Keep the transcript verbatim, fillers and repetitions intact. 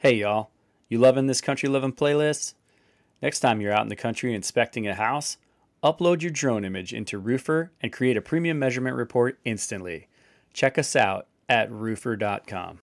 Hey y'all, you loving this country loving playlist? Next time you're out in the country inspecting a house, upload your drone image into Roofr and create a premium measurement report instantly. Check us out at Roofr dot com.